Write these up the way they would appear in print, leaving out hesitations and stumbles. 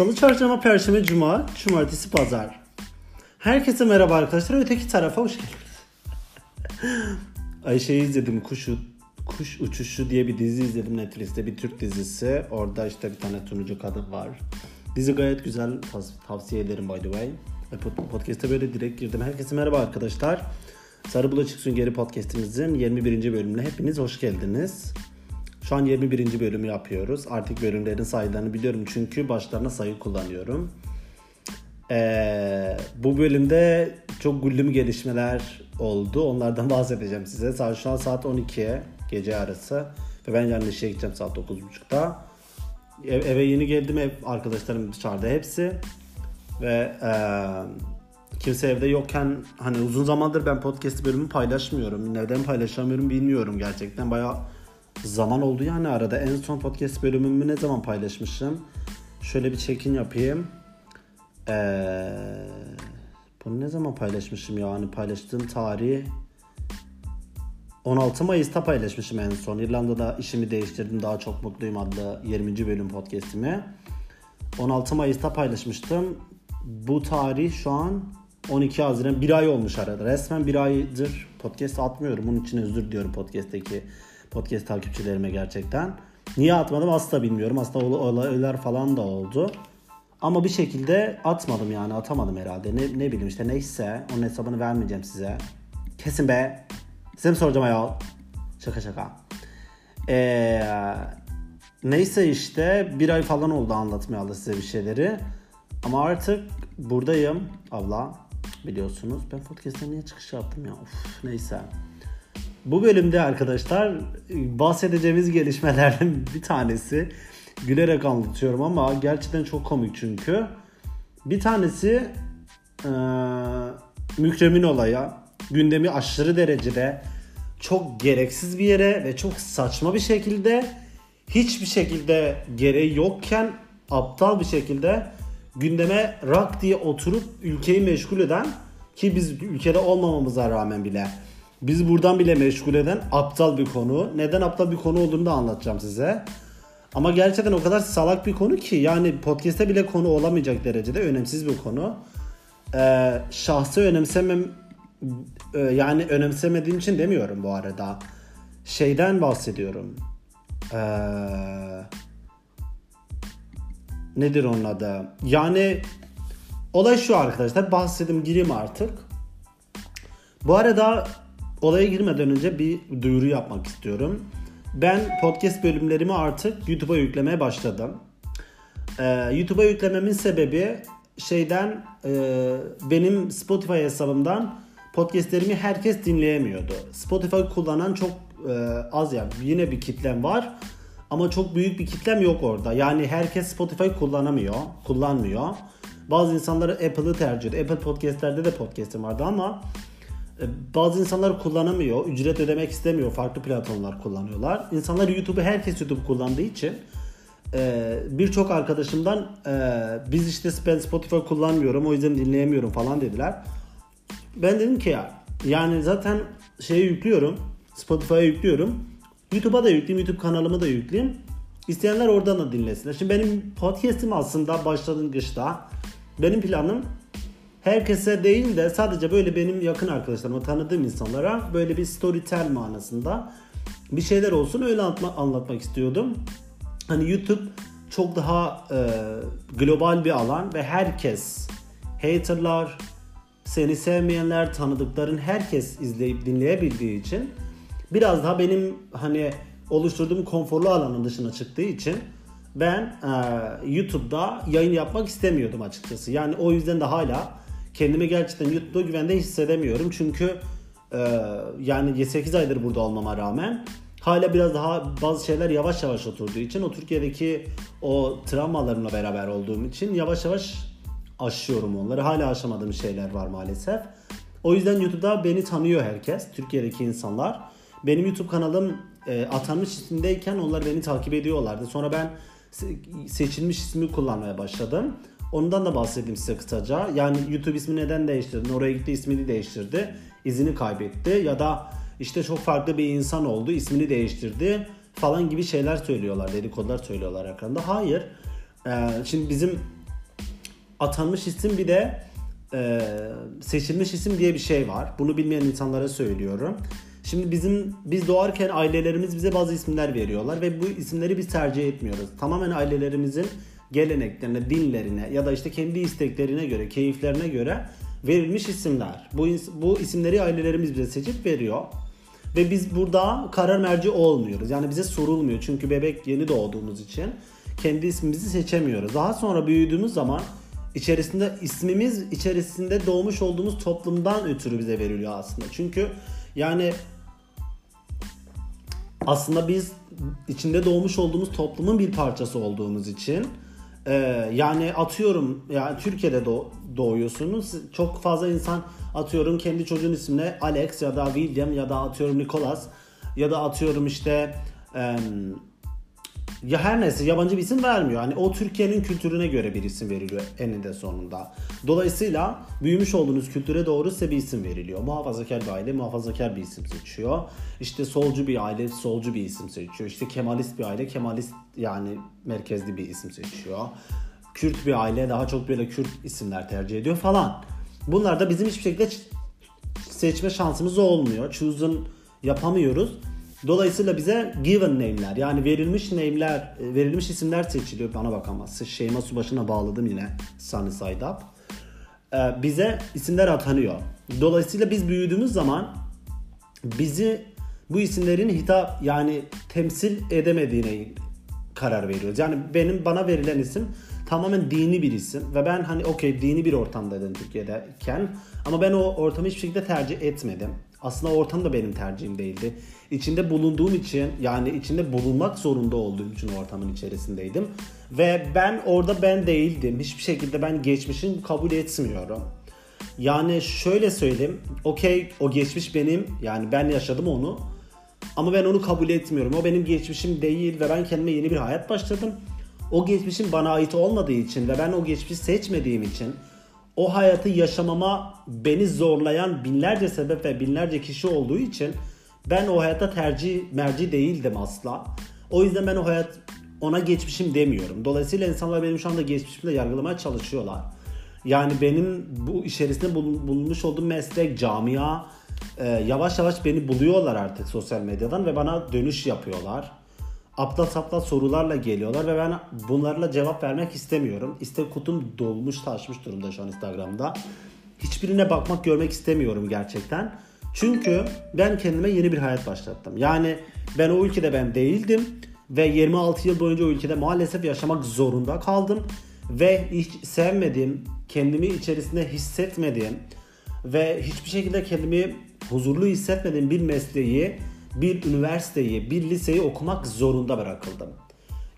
Salı, çarşamba, perşembe, cuma, cumartesi, pazar. Herkese merhaba arkadaşlar. Öteki tarafa hoş geldiniz. Ay izledim. Kuş Uçuşu diye bir dizi izledim Netflix'te. Bir Türk dizisi. Orada işte bir tane sunucu kadın var. Dizi gayet güzel. Tavsiye ederim by the way. Podcast'a böyle direkt girdim. Herkese merhaba arkadaşlar. Sarı Bulaşık Süngeri Podcast'imizin 21. bölümüne hepiniz hoş geldiniz. Şu an 21. bölümü yapıyoruz. Artık bölümlerin sayılarını biliyorum çünkü başlarına sayı kullanıyorum. Bu bölümde çok güllüm gelişmeler oldu. Onlardan bahsedeceğim size. Şu an saat 12 gece arası. Ve ben yarın işe gideceğim saat 9.30'da. Eve yeni geldim. Arkadaşlarım dışarıda hepsi. Ve kimse evde yokken hani uzun zamandır ben podcast bölümü paylaşmıyorum. Neden paylaşamıyorum bilmiyorum gerçekten. Bayağı zaman oldu yani arada. En son podcast bölümümü ne zaman paylaşmışım? Şöyle bir check-in yapayım. Bunu ne zaman paylaşmışım ya? Hani paylaştığım tarih 16 Mayıs'ta paylaşmışım en son. İrlanda'da işimi değiştirdim. Daha çok mutluyum adlı 20. bölüm podcast'imi. 16 Mayıs'ta paylaşmıştım. Bu tarih şu an 12 Haziran. Bir ay olmuş arada. Resmen bir aydır podcast atmıyorum. Bunun için özür diliyorum podcast takipçilerime gerçekten. Niye atmadım asla bilmiyorum. Aslında olaylar falan da oldu. Ama bir şekilde atmadım yani. Atamadım herhalde. Ne bileyim işte neyse. Onun hesabını vermeyeceğim size. Kesin be. Size mi soracağım ayol? Şaka. Neyse işte bir ay falan oldu anlatmayalı size bir şeyleri. Ama artık buradayım abla. Biliyorsunuz. Ben podcast'e niye çıkış yaptım ya? Of, neyse. Bu bölümde arkadaşlar bahsedeceğimiz gelişmelerden bir tanesi. Gülerek anlatıyorum ama gerçekten çok komik çünkü. Bir tanesi Mükremin olayı. Gündemi aşırı derecede çok gereksiz bir yere ve çok saçma bir şekilde hiçbir şekilde gereği yokken aptal bir şekilde gündeme rak diye oturup ülkeyi meşgul eden ki biz ülkede olmamamıza rağmen bile biz buradan bile meşgul eden aptal bir konu. Neden aptal bir konu olduğunu da anlatacağım size. Ama gerçekten o kadar salak bir konu ki yani podcast'te bile konu olamayacak derecede önemsiz bir konu. Şahsı önemsemediğim için demiyorum bu arada. Şeyden bahsediyorum. Nedir onun adı? Yani olay şu arkadaşlar. Gireyim artık. Bu arada olaya girmeden önce bir duyuru yapmak istiyorum. Ben podcast bölümlerimi artık YouTube'a yüklemeye başladım. YouTube'a yüklememin sebebi benim Spotify hesabımdan podcastlerimi herkes dinleyemiyordu. Spotify kullanan çok az yani yine bir kitlem var ama çok büyük bir kitlem yok orada. Yani herkes Spotify kullanmıyor. Bazı insanlar Apple'ı tercih ediyor. Apple Podcast'lerde de podcast'im vardı ama bazı insanlar kullanamıyor, ücret ödemek istemiyor, farklı platformlar kullanıyorlar. İnsanlar YouTube'u, herkes YouTube kullandığı için birçok arkadaşımdan biz işte ben Spotify kullanmıyorum, o yüzden dinleyemiyorum falan dediler. Ben dedim ki yani zaten yüklüyorum, Spotify'a yüklüyorum, YouTube'a da yükleyeyim, YouTube kanalıma da yükleyeyim. İsteyenler oradan da dinlesinler. Şimdi benim podcast'im aslında başlangıçta benim planım herkese değil de sadece böyle benim yakın arkadaşlarıma, tanıdığım insanlara böyle bir storytell manasında bir şeyler olsun öyle anlatmak istiyordum. Hani YouTube çok daha global bir alan ve herkes, haterlar, seni sevmeyenler, tanıdıkların herkes izleyip dinleyebildiği için biraz daha benim hani oluşturduğum konforlu alanın dışına çıktığı için ben YouTube'da yayın yapmak istemiyordum açıkçası. Yani o yüzden de hala kendimi gerçekten YouTube'da güvende hissedemiyorum. Çünkü yani 8 aydır burada olmama rağmen hala biraz daha bazı şeyler yavaş yavaş oturduğu için o Türkiye'deki o travmalarımla beraber olduğum için yavaş yavaş aşıyorum onları. Hala aşamadığım şeyler var maalesef. O yüzden YouTube'da beni tanıyor herkes. Türkiye'deki insanlar. Benim YouTube kanalım atanmış ismindeyken onlar beni takip ediyorlardı. Sonra ben seçilmiş ismi kullanmaya başladım. Ondan da bahsedeyim size kısaca. Yani YouTube ismi neden değiştirdi? Oraya gitti ismini değiştirdi. İzini kaybetti. Ya da işte çok farklı bir insan oldu. İsmini değiştirdi. Falan gibi şeyler söylüyorlar. Dedikodular söylüyorlar hakkında. Hayır. Şimdi bizim atanmış isim bir de seçilmiş isim diye bir şey var. Bunu bilmeyen insanlara söylüyorum. Şimdi biz doğarken ailelerimiz bize bazı isimler veriyorlar ve bu isimleri biz tercih etmiyoruz. Tamamen ailelerimizin geleneklerine, dinlerine ya da işte kendi isteklerine göre, keyiflerine göre verilmiş isimler. Bu isimleri ailelerimiz bize seçip veriyor. Ve biz burada karar merci olmuyoruz. Yani bize sorulmuyor. Çünkü bebek yeni doğduğumuz için kendi ismimizi seçemiyoruz. Daha sonra büyüdüğümüz zaman içerisinde ismimiz içerisinde doğmuş olduğumuz toplumdan ötürü bize veriliyor aslında. Çünkü yani aslında biz içinde doğmuş olduğumuz toplumun bir parçası olduğumuz için yani atıyorum yani Türkiye'de doğuyorsunuz. Çok fazla insan atıyorum kendi çocuğun ismine Alex ya da William ya da atıyorum Nicholas ya da atıyorum işte ya her neyse yabancı bir isim vermiyor. Yani o Türkiye'nin kültürüne göre bir isim veriliyor eninde sonunda. Dolayısıyla büyümüş olduğunuz kültüre doğru size bir isim veriliyor. Muhafazakar bir aile muhafazakar bir isim seçiyor. İşte solcu bir aile solcu bir isim seçiyor. İşte Kemalist bir aile Kemalist yani merkezli bir isim seçiyor. Kürt bir aile daha çok böyle Kürt isimler tercih ediyor falan. Bunlar da bizim hiçbir şekilde seçme şansımız olmuyor. Choosing yapamıyoruz. Dolayısıyla bize given name'ler yani verilmiş name'ler, verilmiş isimler seçiliyor. Bana bakamazsın. Şeyma Subaşı'na bağladım yine Sunny Side Up. Bize isimler atanıyor. Dolayısıyla biz büyüdüğümüz zaman bizi bu isimlerin hitap yani temsil edemediğine karar veriyoruz. Yani bana verilen isim tamamen dini bir isim ve ben hani okey dini bir ortamdaydım Türkiye'deyken ama ben o ortamı hiçbir şekilde tercih etmedim. Aslında ortam da benim tercihim değildi. İçinde bulunduğum için yani içinde bulunmak zorunda olduğum için ortamın içerisindeydim. Ve ben orada ben değildim. Hiçbir şekilde ben geçmişin kabul etmiyorum. Yani şöyle söyleyeyim. Okey o geçmiş benim. Yani ben yaşadım onu. Ama ben onu kabul etmiyorum. O benim geçmişim değil ve ben kendime yeni bir hayat başladım. O geçmişim bana ait olmadığı için ve ben o geçmişi seçmediğim için o hayatı yaşamama beni zorlayan binlerce sebep ve binlerce kişi olduğu için ben o hayatta merci değildim asla. O yüzden ben o hayat ona geçmişim demiyorum. Dolayısıyla insanlar benim şu anda geçmişimle yargılamaya çalışıyorlar. Yani benim bu içerisinde bulunmuş olduğum meslek, camia yavaş yavaş beni buluyorlar artık sosyal medyadan ve bana dönüş yapıyorlar. Aptal saptal sorularla geliyorlar ve ben bunlarla cevap vermek istemiyorum. İstek kutum dolmuş taşmış durumda şu an Instagram'da. Hiçbirine bakmak görmek istemiyorum gerçekten. Çünkü ben kendime yeni bir hayat başlattım. Yani ben o ülkede ben değildim. Ve 26 yıl boyunca o ülkede maalesef yaşamak zorunda kaldım. Ve hiç sevmediğim, kendimi içerisinde hissetmediğim ve hiçbir şekilde kendimi huzurlu hissetmediğim bir mesleği, bir üniversiteyi, bir liseyi okumak zorunda bırakıldım.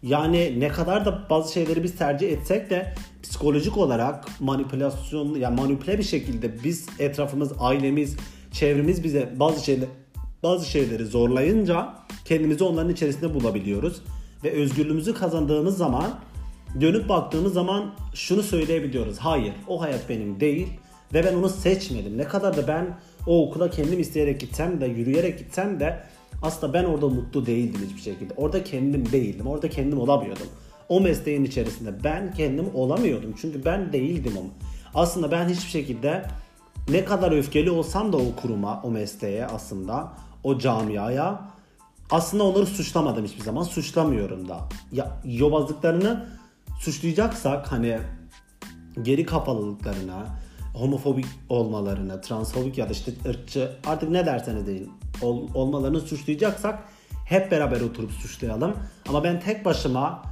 Yani ne kadar da bazı şeyleri biz tercih etsek de psikolojik olarak manipüle bir şekilde biz etrafımız, ailemiz, çevremiz bize bazı şeyleri zorlayınca kendimizi onların içerisinde bulabiliyoruz. Ve özgürlüğümüzü kazandığımız zaman, dönüp baktığımız zaman şunu söyleyebiliyoruz. Hayır, o hayat benim değil ve ben onu seçmedim. Ne kadar da ben o okula kendim isteyerek gitsem de, yürüyerek gitsem de aslında ben orada mutlu değildim hiçbir şekilde. Orada kendim değildim. Orada kendim olamıyordum. O mesleğin içerisinde ben kendim olamıyordum. Çünkü ben değildim ama. Aslında ben hiçbir şekilde ne kadar öfkeli olsam da o kuruma, o mesleğe aslında, o camiaya aslında onları suçlamadım hiçbir zaman. Suçlamıyorum da. Ya yobazlıklarını suçlayacaksak hani geri kapalılıklarına, homofobik olmalarına, transfobik ya da işte ırkçı artık ne derseniz deyin olmalarını suçlayacaksak hep beraber oturup suçlayalım. Ama ben tek başıma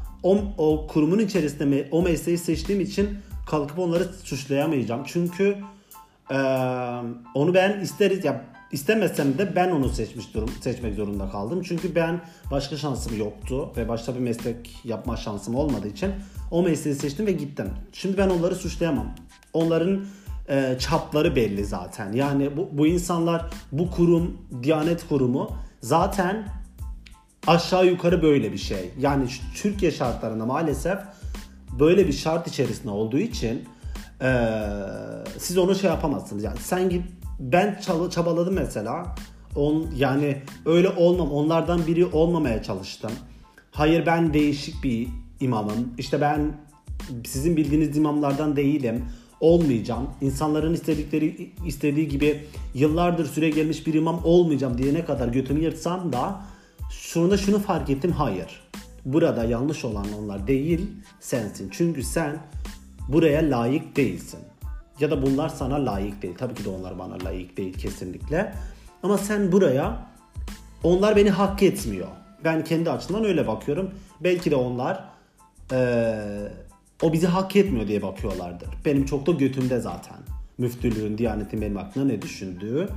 o kurumun içerisinde o mesleği seçtiğim için kalkıp onları suçlayamayacağım. Çünkü onu ben istemesem de ben onu seçmek zorunda kaldım. Çünkü ben başka şansım yoktu ve başka bir meslek yapma şansım olmadığı için o mesleği seçtim ve gittim. Şimdi ben onları suçlayamam. Onların çapları belli zaten. Yani bu insanlar, bu kurum, Diyanet kurumu zaten aşağı yukarı böyle bir şey. Yani Türkiye şartlarında maalesef böyle bir şart içerisinde olduğu için siz onu şey yapamazsınız. Yani sen git, ben çabaladım mesela. Yani öyle olmam, onlardan biri olmamaya çalıştım. Hayır ben değişik bir imamım. İşte ben sizin bildiğiniz imamlardan değilim, olmayacağım, insanların istediği gibi yıllardır süre gelmiş bir imam olmayacağım diyene kadar götümü yırtsam da şunu fark ettim, hayır. Burada yanlış olan onlar değil, sensin. Çünkü sen buraya layık değilsin. Ya da bunlar sana layık değil. Tabii ki de onlar bana layık değil kesinlikle. Ama sen buraya, onlar beni hak etmiyor. Ben kendi açımdan öyle bakıyorum. Belki de onlar o bizi hak etmiyor diye bakıyorlardır. Benim çok da götümde zaten. Müftülüğün, Diyanet'in benim hakkında ne düşündüğü.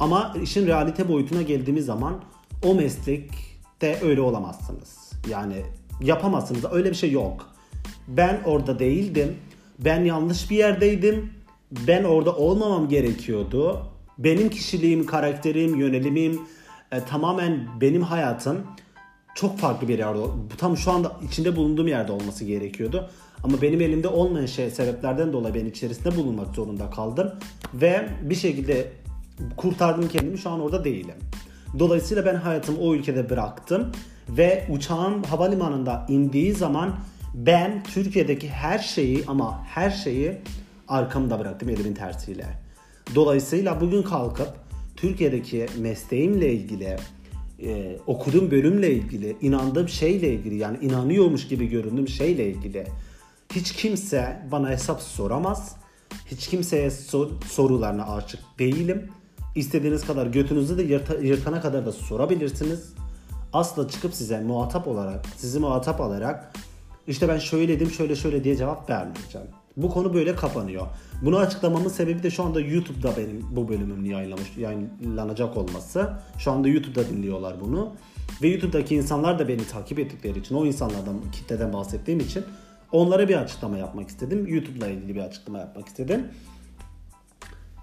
Ama işin realite boyutuna geldiğimiz zaman o meslekte öyle olamazsınız. Yani yapamazsınız. Öyle bir şey yok. Ben orada değildim. Ben yanlış bir yerdeydim. Ben orada olmamam gerekiyordu. Benim kişiliğim, karakterim, yönelimim, tamamen benim hayatım çok farklı bir yerde. Tam şu anda içinde bulunduğum yerde olması gerekiyordu. Ama benim elimde olmayan sebeplerden dolayı ben içerisinde bulunmak zorunda kaldım. Ve bir şekilde kurtardım kendimi, şu an orada değilim. Dolayısıyla ben hayatımı o ülkede bıraktım. Ve uçağın havalimanında indiği zaman ben Türkiye'deki her şeyi, ama her şeyi arkamda bıraktım elimin tersiyle. Dolayısıyla bugün kalkıp Türkiye'deki mesleğimle ilgili, okuduğum bölümle ilgili, inandığım şeyle ilgili, yani inanıyormuş gibi göründüğüm şeyle ilgili hiç kimse bana hesap soramaz. Hiç kimseye sorularına açık değilim. İstediğiniz kadar götünüzü de yırtana kadar da sorabilirsiniz. Asla çıkıp size muhatap olarak, sizi muhatap alarak işte ben şöyledim, şöyle diye cevap vermeyeceğim. Bu konu böyle kapanıyor. Bunu açıklamamın sebebi de şu anda YouTube'da benim bu bölümümün yayınlanacak olması. Şu anda YouTube'da dinliyorlar bunu. Ve YouTube'daki insanlar da beni takip ettikleri için, o insanlardan, kitleden bahsettiğim için onlara bir açıklama yapmak istedim. YouTube'la ilgili bir açıklama yapmak istedim.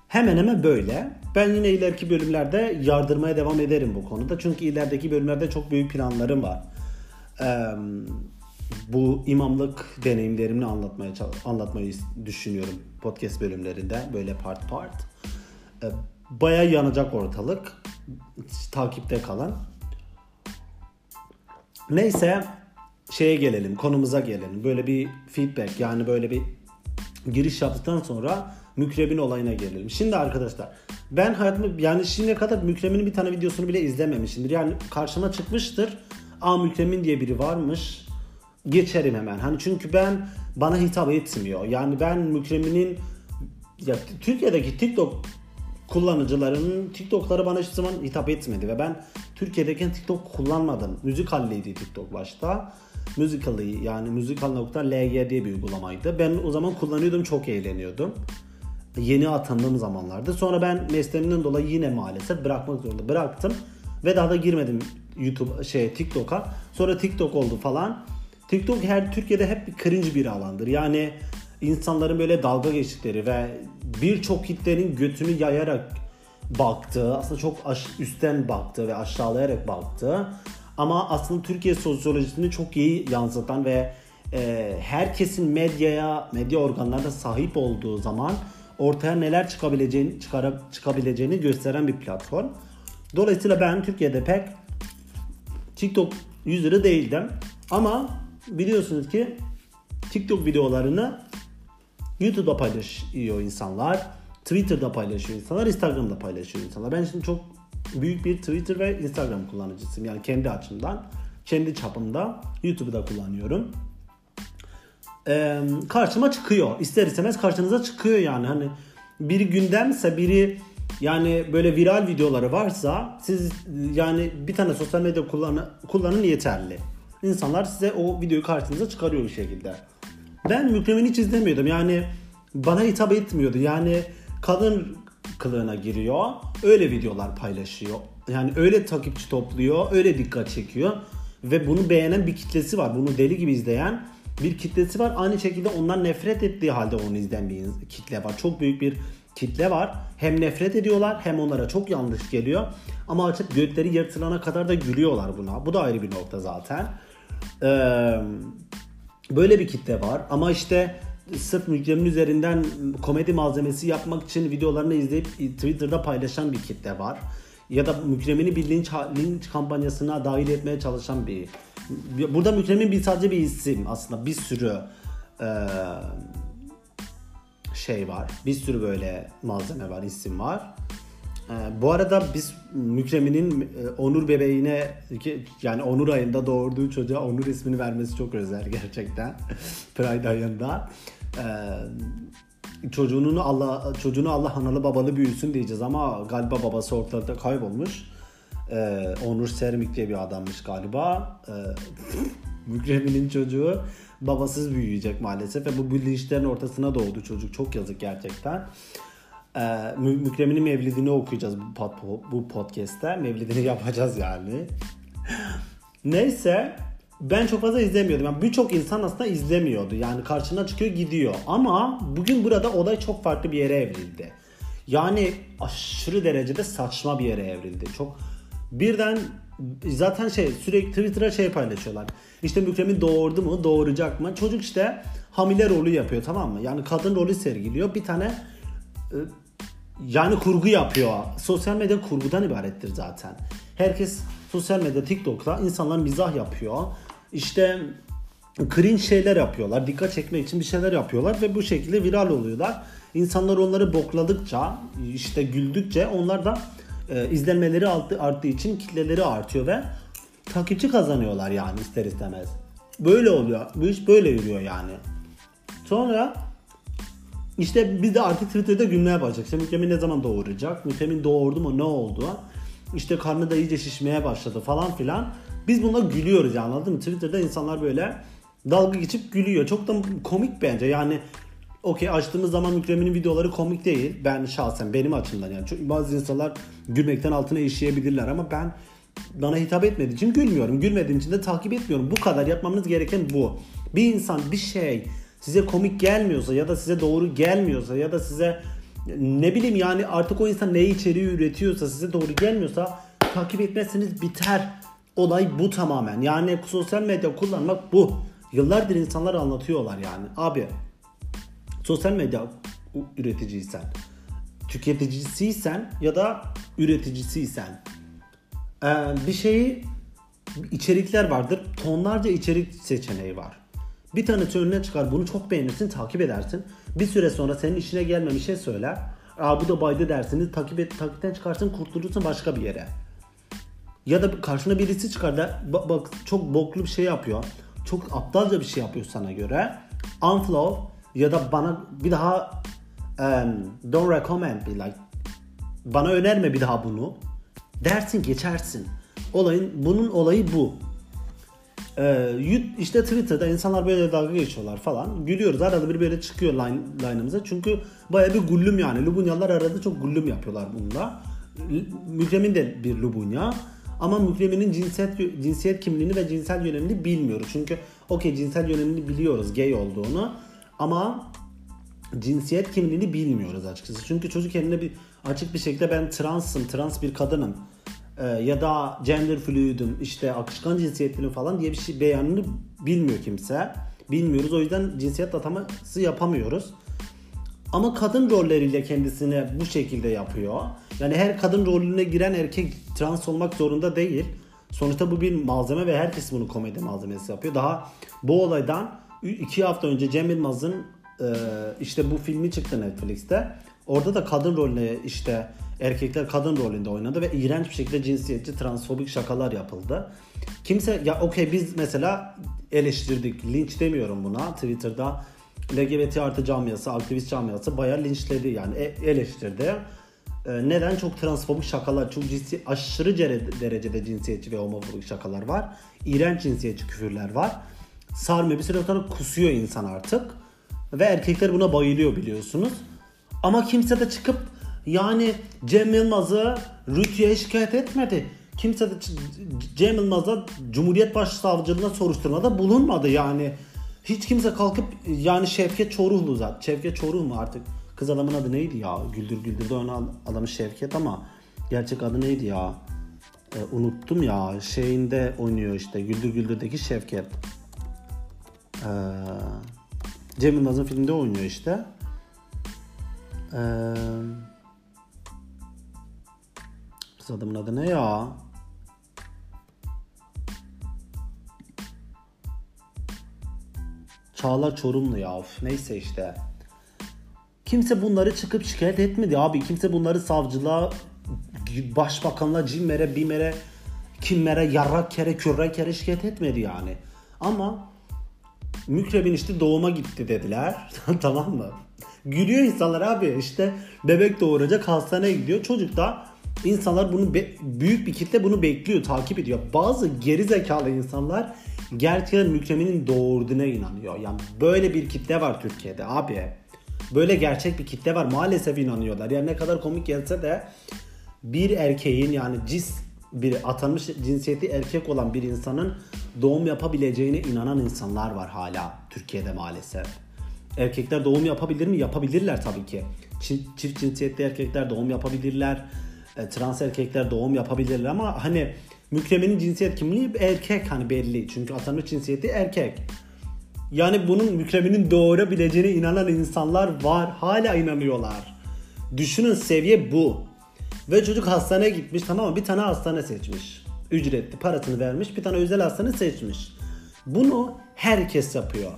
Hemen hemen böyle. Ben yine ileriki bölümlerde yardırmaya devam ederim bu konuda. Çünkü ilerideki bölümlerde çok büyük planlarım var. Bu imamlık deneyimlerimini anlatmayı düşünüyorum podcast bölümlerinde, böyle part part. Baya yanacak ortalık. Takipte kalın. Neyse, gelelim, konumuza gelelim. Böyle bir feedback, yani böyle bir giriş yaptıktan sonra Mükremin olayına gelelim. Şimdi arkadaşlar, ben hayatımda, yani şimdiye kadar Mükremin'in bir tane videosunu bile izlememişimdir. Yani karşıma çıkmıştır, "Aa, Mükremin diye biri varmış." Geçerim hemen. Hani çünkü bana hitap etmiyor. Yani ben Mükremin'in, ya Türkiye'deki TikTok kullanıcılarının TikTok'ları bana hiçbir zaman hitap etmedi ve ben Türkiye'deyken TikTok kullanmadım. Musical.ly'ydi TikTok başta. Musical.ly, yani Musical.ly diye bir uygulamaydı. Ben o zaman kullanıyordum, çok eğleniyordum. Yeni atandığım zamanlarda. Sonra ben mesleğimden dolayı yine maalesef bırakmak zorunda bıraktım ve daha da girmedim YouTube TikTok'a. Sonra TikTok oldu falan. TikTok Türkiye'de hep bir cringe bir alandır. Yani insanların böyle dalga geçtikleri ve birçok kitlenin götünü yayarak baktığı, aslında çok üstten baktığı ve aşağılayarak baktığı, ama aslında Türkiye sosyolojisini çok iyi yansıtan ve herkesin medya organlarına sahip olduğu zaman ortaya neler çıkabileceğini gösteren bir platform. Dolayısıyla ben Türkiye'de pek TikTok user'ı değildim. Ama biliyorsunuz ki TikTok videolarını YouTube'da paylaşıyor insanlar, Twitter'da paylaşıyor insanlar, Instagram'da paylaşıyor insanlar. Ben şimdi çok büyük bir Twitter ve Instagram kullanıcısıyım. Yani kendi açımdan, kendi çapımda YouTube'u da kullanıyorum. Karşıma çıkıyor. İster istemez karşınıza çıkıyor yani. Hani biri gündemse, biri yani böyle viral videoları varsa, siz yani bir tane sosyal medya kullanın yeterli. İnsanlar size o videoyu karşınıza çıkarıyor bir şekilde. Ben Mükremin'i hiç izlemiyordum. Yani bana hitap etmiyordu. Yani kadın kılığına giriyor, öyle videolar paylaşıyor. Yani öyle takipçi topluyor, öyle dikkat çekiyor. Ve bunu beğenen bir kitlesi var. Bunu deli gibi izleyen bir kitlesi var. Aynı şekilde ondan nefret ettiği halde onu izleyen bir kitle var. Çok büyük bir kitle var. Hem nefret ediyorlar, hem onlara çok yanlış geliyor. Ama açıp götleri yırtılana kadar da gülüyorlar buna. Bu da ayrı bir nokta zaten. Böyle bir kitle var ama işte sırf Mükremin üzerinden komedi malzemesi yapmak için videolarını izleyip Twitter'da paylaşan bir kitle var. Ya da Mükremin'i bir linç kampanyasına dahil etmeye çalışan burada Mükremin sadece bir isim aslında, bir sürü şey var. Bir sürü böyle malzeme var, isim var. Bu arada biz Mükremin'in Onur bebeğine, yani Onur ayında doğurduğu çocuğa Onur ismini vermesi çok özel gerçekten. Pride ayında. Çocuğunu Allah analı babalı büyüsün diyeceğiz ama galiba babası ortalıkta kaybolmuş. Onur Sermik diye bir adammış galiba. Mükremin'in çocuğu babasız büyüyecek maalesef ve bu bilinçlerin ortasına doğdu çocuk. Çok yazık gerçekten. Mükremin'in mevlidini okuyacağız bu podcast'te. Mevlidini yapacağız yani. Neyse, ben çok fazla izlemiyordum. Yani birçok insan aslında izlemiyordu. Yani karşına çıkıyor gidiyor. Ama bugün burada olay çok farklı bir yere evrildi. Yani aşırı derecede saçma bir yere evrildi. Çok birden zaten sürekli Twitter'a paylaşıyorlar. İşte Mükremin doğurdu mu, doğuracak mı? Çocuk işte hamile rolü yapıyor, tamam mı? Yani kadın rolü sergiliyor. Bir tane yani kurgu yapıyor. Sosyal medya kurgudan ibarettir zaten. Herkes sosyal medya, TikTok'ta insanlar mizah yapıyor. İşte cringe şeyler yapıyorlar. Dikkat çekmek için bir şeyler yapıyorlar ve bu şekilde viral oluyorlar. İnsanlar onları bokladıkça, işte güldükçe onlar da izlenmeleri arttığı için kitleleri artıyor ve takipçi kazanıyorlar yani ister istemez. Böyle oluyor. Bu iş böyle yürüyor yani. Sonra işte biz de artık Twitter'da gülme yapacak. İşte Mükremin ne zaman doğuracak? Mükremin doğurdu mu? Ne oldu? İşte karnı da iyice şişmeye başladı falan filan. Biz buna gülüyoruz yani, anladın mı? Twitter'da insanlar böyle dalga geçip gülüyor. Çok da komik bence yani. Okey, açtığımız zaman Mükremin'in videoları komik değil. Ben şahsen, benim açımdan yani. Çünkü bazı insanlar gülmekten altına işleyebilirler ama bana hitap etmediği için gülmüyorum. Gülmediğim için de takip etmiyorum. Bu kadar, yapmamız gereken bu. Bir insan bir şey size komik gelmiyorsa ya da size doğru gelmiyorsa ya da size ne bileyim yani artık o insan neyi içeriği üretiyorsa size doğru gelmiyorsa takip etmezseniz biter. Olay bu tamamen. Yani sosyal medya kullanmak bu. Yıllardır insanlar anlatıyorlar yani. Abi, sosyal medya üreticisiysen, tüketicisiysen ya da üreticisiysen bir şeyi, içerikler vardır. Tonlarca içerik seçeneği var. Bir tanesi önüne çıkar, bunu çok beğenirsin, takip edersin. Bir süre sonra senin işine gelmemiş şey söyler. Bu da baydı dersini, takipten çıkarsın, kurtulursun başka bir yere. Ya da karşına birisi çıkar da bak çok boklu bir şey yapıyor. Çok aptalca bir şey yapıyor sana göre. Unfollow ya da bana bir daha don't recommend me, like bana önerme bir daha bunu dersin, geçersin. Bunun olayı bu. İşte Twitter'da insanlar böyle dalga geçiyorlar falan. Gülüyoruz. Arada bir böyle çıkıyor line'ımıza. Çünkü bayağı bir gullüm yani. Lubunyalar arada çok gullüm yapıyorlar bununla. Mükremin de bir lubunya. Ama Mükremin'in cinsiyet kimliğini ve cinsel yönelimini bilmiyoruz. Çünkü okey, cinsel yönelimini biliyoruz, gay olduğunu. Ama cinsiyet kimliğini bilmiyoruz açıkçası. Çünkü çocuk kendine açık bir şekilde ben transım, trans bir kadınım. Ya da gender fluid'üm, işte akışkan cinsiyetliyim falan diye bir şey beyanını bilmiyor kimse. Bilmiyoruz, o yüzden cinsiyet ataması yapamıyoruz. Ama kadın rolleriyle kendisine bu şekilde yapıyor. Yani her kadın rolüne giren erkek trans olmak zorunda değil. Sonuçta bu bir malzeme ve herkes bunu komedi malzemesi yapıyor. Daha bu olaydan 2 hafta önce Cemil Maz'ın işte bu filmi çıktı Netflix'te. Orada da kadın rolüne işte erkekler kadın rolünde oynadı ve iğrenç bir şekilde cinsiyetçi, transfobik şakalar yapıldı. Kimse ya okey, biz mesela eleştirdik. Linç demiyorum buna. Twitter'da LGBT artı camiası, aktivist camiası bayağı linçledi yani, eleştirdi. Neden? Çok transfobik şakalar, çok aşırı derecede cinsiyetçi ve homofobik şakalar var. İğrenç cinsiyetçi küfürler var. Sarmıyor, bir süre sonra kusuyor insan artık. Ve erkekler buna bayılıyor, biliyorsunuz. Ama kimse de çıkıp yani Cem Yılmaz'ı RTÜK'e şikayet etmedi. Kimse de Cem Yılmaz'a Cumhuriyet Başsavcılığına soruşturmada bulunmadı yani. Hiç kimse kalkıp yani Şevket Çoruhlu zaten. Şevket Çoruh mu artık? Kız adamın adı neydi ya? Güldür Güldür'de oynayan adamı Şevket ama gerçek adı neydi ya? Unuttum ya. Şeyinde oynuyor işte. Güldür Güldür'deki Şevket. Cem Yılmaz'ın filmde oynuyor işte. Kız adamın adı ne ya? Çağlar Çorumlu ya, of neyse işte. Kimse bunları çıkıp şikayet etmedi abi. Kimse bunları savcılığa, başbakanla, CİMER'e, BİMER'e, KİMER'e, yarrak kere, kürre kere şikayet etmedi yani. Ama Mükremin işte doğuma gitti dediler. Tamam mı? Gülüyor insanlar abi, işte bebek doğuracak, hastaneye gidiyor. Çocuk da, insanlar bunu büyük bir kitle bunu bekliyor, takip ediyor. Bazı geri zekalı insanlar gerçekten Mükremin'in doğurduğuna inanıyor. Yani böyle bir kitle var Türkiye'de abi. Böyle gerçek bir kitle var. Maalesef inanıyorlar. Yani ne kadar komik gelse de bir erkeğin, yani bir atanmış cinsiyeti erkek olan bir insanın doğum yapabileceğine inanan insanlar var hala Türkiye'de maalesef. Erkekler doğum yapabilir mi? Yapabilirler tabii ki. Çift cinsiyetli erkekler doğum yapabilirler. Trans erkekler doğum yapabilirler ama hani Mükremin'in cinsiyet kimliği erkek, hani belli. Çünkü atanmış cinsiyeti erkek. Yani bunun Mükremin'in doğurabileceğine inanan insanlar var. Hala inanıyorlar. Düşünün, seviye bu. Ve çocuk hastaneye gitmiş, tamam mı? Bir tane hastane seçmiş. Ücretli, parasını vermiş. Bir tane özel hastane seçmiş. Bunu herkes yapıyor.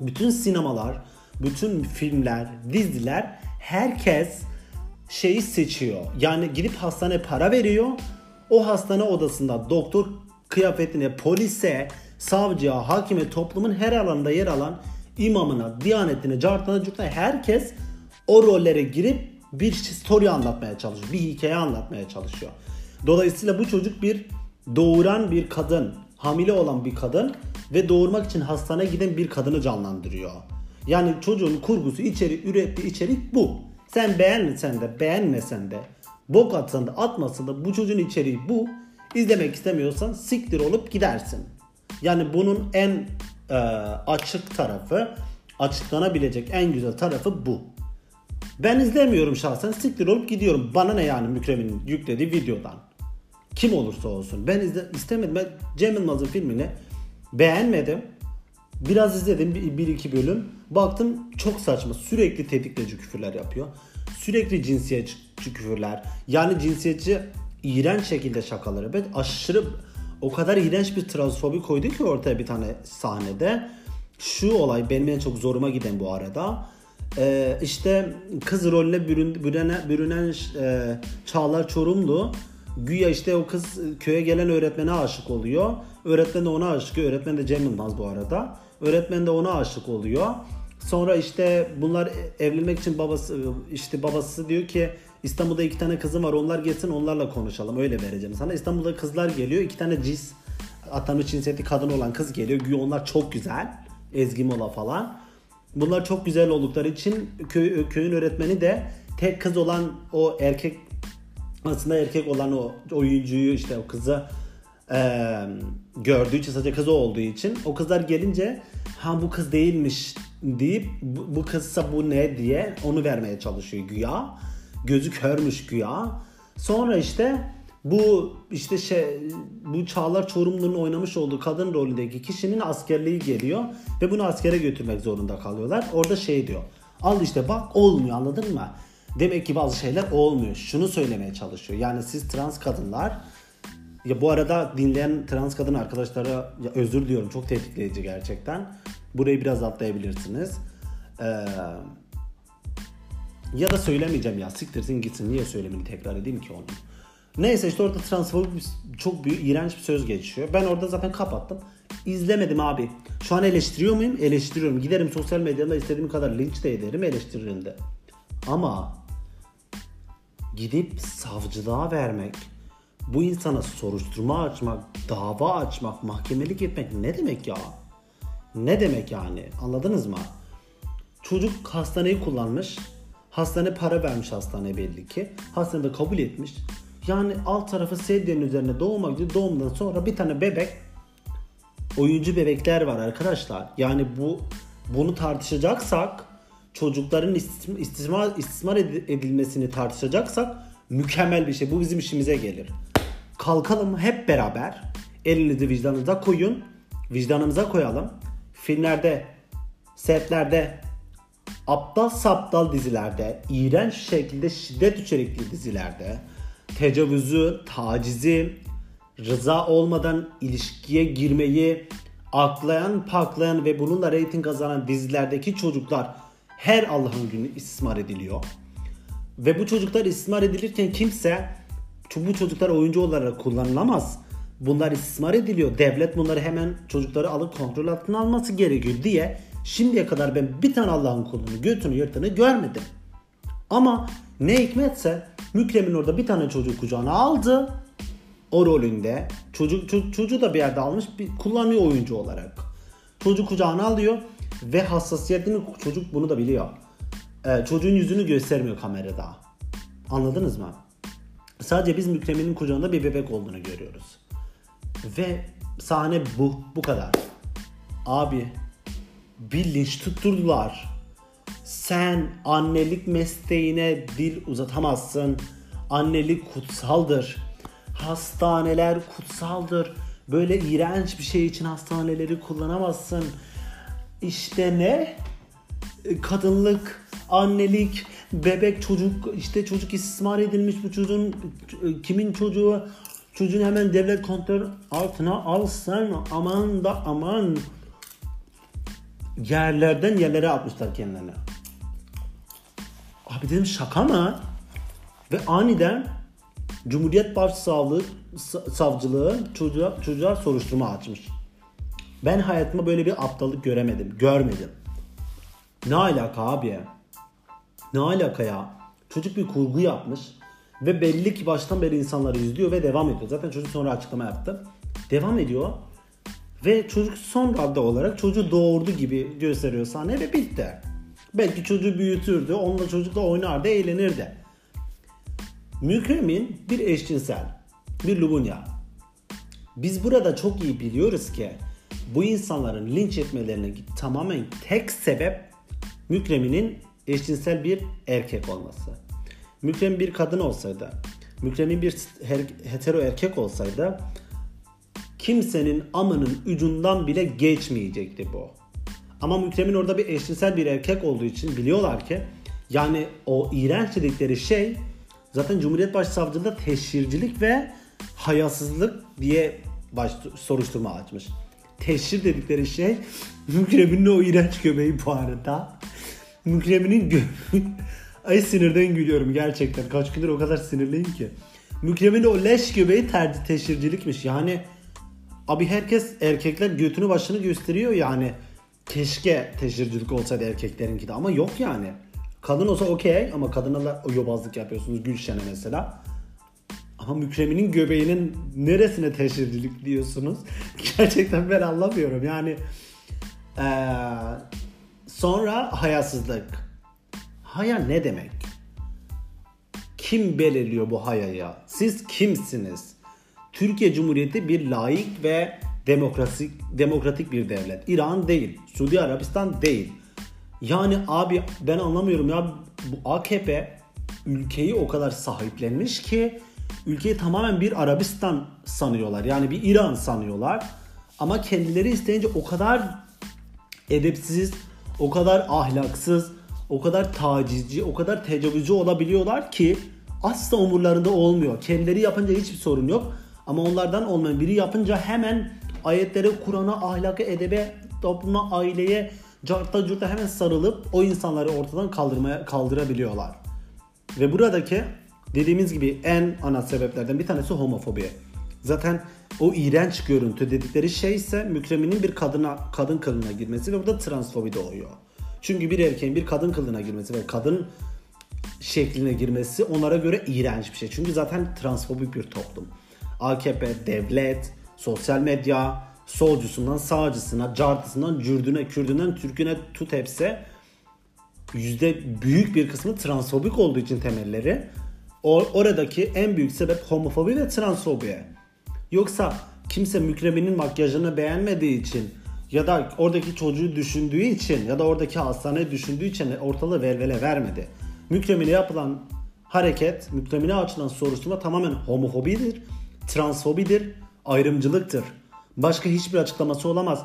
Bütün sinemalar, bütün filmler, diziler, herkes şeyi seçiyor. Yani gidip hastaneye para veriyor. O hastane odasında doktor kıyafetine, polise, savcıya, hakime, toplumun her alanında yer alan imamına, diyanetine, cartana, curtana herkes o rollere girip bir story anlatmaya çalışıyor. Bir hikaye anlatmaya çalışıyor. Dolayısıyla bu çocuk bir doğuran bir kadın, hamile olan bir kadın ve doğurmak için hastaneye giden bir kadını canlandırıyor. Yani çocuğun kurgusu, ürettiği içerik bu. Sen beğenmesen de, beğenmesen de, bok atsan da, atmasan da bu çocuğun içeriği bu. İzlemek istemiyorsan siktir olup gidersin. Yani bunun en açık tarafı, açıklanabilecek en güzel tarafı bu. Ben izlemiyorum şahsen, siktir olup gidiyorum. Bana ne yani Mükremin'in yüklediği videodan? Kim olursa olsun. Ben istemedim. Ben Cem Yılmaz'ın filmini beğenmedim. Biraz izledim, bir iki bölüm. Baktım çok saçma. Sürekli tetikleyici küfürler yapıyor. Sürekli cinsiyetçi küfürler. Yani cinsiyetçi iğrenç şekilde şakaları. Ben aşırı, o kadar iğrenç bir transfobi koydu ki ortaya bir tane sahnede. Şu olay benim en çok zoruma giden bu arada. İşte kız rolüne bürünen Çağlar Çorumlu. Güya işte o kız köye gelen öğretmene aşık oluyor. Öğretmen de ona aşık. Öğretmen de Cem Yılmaz bu arada. Öğretmen de ona aşık oluyor. Sonra işte bunlar evlenmek için babası diyor ki İstanbul'da 2 tane kızım var, onlar gelsin, onlarla konuşalım, öyle vereceğim sana. İstanbul'da kızlar geliyor, 2 tane atanmış cinsiyetli kadın olan kız geliyor. Güya onlar çok güzel. Ezgi Mola falan. Bunlar çok güzel oldukları için köyün öğretmeni de tek kız olan o erkek, aslında erkek olan o oyuncuyu, işte o kızı gördüğü için, sadece kız olduğu için, o kızlar gelince ha bu kız değilmiş deyip bu kızsa bu ne diye onu vermeye çalışıyor güya. Gözü körmüş güya. Sonra işte bu Çağlar Çorumlu'nun oynamış olduğu kadın rolündeki kişinin askerliği geliyor ve bunu askere götürmek zorunda kalıyorlar. Orada şey diyor. Al işte bak, olmuyor, anladın mı? Demek ki bazı şeyler olmuyor. Şunu söylemeye çalışıyor. Yani siz trans kadınlar, ya bu arada dinleyen trans kadın arkadaşlara özür diliyorum. Çok tetikleyici gerçekten. Burayı biraz atlayabilirsiniz. Ya da söylemeyeceğim ya. Siktirsin gitsin. Niye söylemini tekrar edeyim ki onu? Neyse işte orada transfobik, çok büyük, iğrenç bir söz geçiyor. Ben orada zaten kapattım. İzlemedim abi. Şu an eleştiriyor muyum? Eleştiriyorum. Giderim sosyal medyada istediğim kadar linç de ederim, eleştiririm de. Ama gidip savcılığa vermek, bu insana soruşturma açmak, dava açmak, mahkemelik etmek ne demek ya? Ne demek yani? Anladınız mı? Çocuk hastaneyi kullanmış. Hastane para vermiş, hastane belli ki. Hastane de kabul etmiş. Yani alt tarafı sedyenin üzerine doğuma gidiyor. Doğumdan sonra bir tane bebek, oyuncu bebekler var arkadaşlar. Yani bunu tartışacaksak, çocukların istismar edilmesini tartışacaksak mükemmel bir şey. Bu bizim işimize gelir. Kalkalım hep beraber. Elinizi vicdanınıza koyun. Vicdanımıza koyalım. Filmlerde, setlerde, aptal saptal dizilerde, iğrenç şekilde şiddet içerikli dizilerde, tecavüzü, tacizi, rıza olmadan ilişkiye girmeyi, aklayan, paklayan ve bununla reyting kazanan dizilerdeki çocuklar her Allah'ın günü istismar ediliyor. Ve bu çocuklar istismar edilirken kimse, çünkü bu çocuklar oyuncu olarak kullanılamaz, bunlar istismar ediliyor, devlet bunları hemen çocukları alıp kontrol altına alması gerekiyor diye şimdiye kadar ben bir tane Allah'ın kulunu götünü yırtını görmedim. Ama ne hikmetse Mükremin orada bir tane çocuğu kucağına aldı. O rolünde. Çocuğu da bir yerde almış. Kullanıyor oyuncu olarak. Çocuğu kucağına alıyor. Ve hassasiyetini çocuk bunu da biliyor. Çocuğun yüzünü göstermiyor kamerada. Anladınız mı? Sadece biz Mükremin'in kucağında bir bebek olduğunu görüyoruz. Ve sahne bu. Bu kadar. Abi bir linç tutturdular. Sen annelik mesleğine dil uzatamazsın. Annelik kutsaldır. Hastaneler kutsaldır. Böyle iğrenç bir şey için hastaneleri kullanamazsın. İşte ne? Kadınlık, annelik, bebek, çocuk. İşte çocuk istismar edilmiş bu çocuğun. Kimin çocuğu? Çocuğun hemen devlet kontrol altına alsan aman da aman. Yerlerden yerlere atmışlar kendilerini. Abi dedim şaka mı? Ve aniden Cumhuriyet Başsavcılığı çocuğa soruşturma açmış. Ben hayatıma böyle bir aptallık görmedim. Ne alaka abi? Ne alaka ya? Çocuk bir kurgu yapmış ve belli ki baştan beri insanları izliyor ve devam ediyor. Zaten çocuk sonra açıklama yaptı. Devam ediyor. Ve çocuk son radda olarak çocuğu doğurdu gibi gösteriyor sahne ve bitti. Belki çocuğu büyütürdü, onunla çocukla oynardı, eğlenirdi. Mükremin bir eşcinsel, bir lubunya. Biz burada çok iyi biliyoruz ki bu insanların linç etmelerine tamamen tek sebep Mükremin'in eşcinsel bir erkek olması. Mükremin bir kadın olsaydı, Mükremin bir hetero erkek olsaydı kimsenin amının ucundan bile geçmeyecekti bu. Ama Mükremin orada bir eşcinsel bir erkek olduğu için biliyorlar ki yani o iğrenç dedikleri şey zaten Cumhuriyet Başsavcılığı'nda teşhircilik ve hayasızlık diye soruşturma açmış. Teşhir dedikleri şey Mükremin'in o iğrenç göbeği bu arada. Mükremin'in göbeği... Ay sinirden gülüyorum gerçekten. Kaç gündür o kadar sinirliyim ki. Mükremin'in o leş göbeği teşhircilikmiş. Yani abi herkes erkekler götünü başını gösteriyor yani. Keşke teşhircilik olsaydı erkeklerinki de ama yok yani. Kadın olsa okey ama kadınla yobazlık yapıyorsunuz Gülşen'e mesela. Ama Mükremin'in göbeğinin neresine teşhircilik diyorsunuz? Gerçekten ben anlamıyorum yani. Sonra hayasızlık. Haya ne demek? Kim belirliyor bu hayayı? Siz kimsiniz? Türkiye Cumhuriyeti bir laik ve demokratik bir devlet. İran değil, Suudi Arabistan değil. Yani abi ben anlamıyorum ya bu AKP ülkeyi o kadar sahiplenmiş ki ülkeyi tamamen bir Arabistan sanıyorlar. Yani bir İran sanıyorlar. Ama kendileri isteyince o kadar edepsiz, o kadar ahlaksız, o kadar tacizci, o kadar tecavüzcü olabiliyorlar ki asla umurlarında olmuyor. Kendileri yapınca hiçbir sorun yok. Ama onlardan olmayan biri yapınca hemen ayetlere, Kur'an'a, ahlaka, edebe, topluma, aileye, cartta curta hemen sarılıp o insanları ortadan kaldırabiliyorlar. Ve buradaki dediğimiz gibi en ana sebeplerden bir tanesi homofobi. Zaten o iğrenç görüntü dedikleri şey ise Mükremin'in bir kadın kılığına girmesi ve burada transfobi doğuyor. Çünkü bir erkeğin bir kadın kılığına girmesi ve kadın şekline girmesi onlara göre iğrenç bir şey. Çünkü zaten transfobik bir toplum. AKP, devlet, sosyal medya, solcusundan sağcısına, cartısından cürdüne, kürdünden türküne tut hepsi büyük bir kısmı transfobik olduğu için temelleri oradaki en büyük sebep homofobi ve transfobi. Yoksa kimse Mükremin'in makyajını beğenmediği için ya da oradaki çocuğu düşündüğü için ya da oradaki hastaneyi düşündüğü için ortalığı velvele vermedi. Mükremin'e yapılan hareket, Mükremin'e açılan soruşturma tamamen homofobidir, transfobidir, ayrımcılıktır. Başka hiçbir açıklaması olamaz.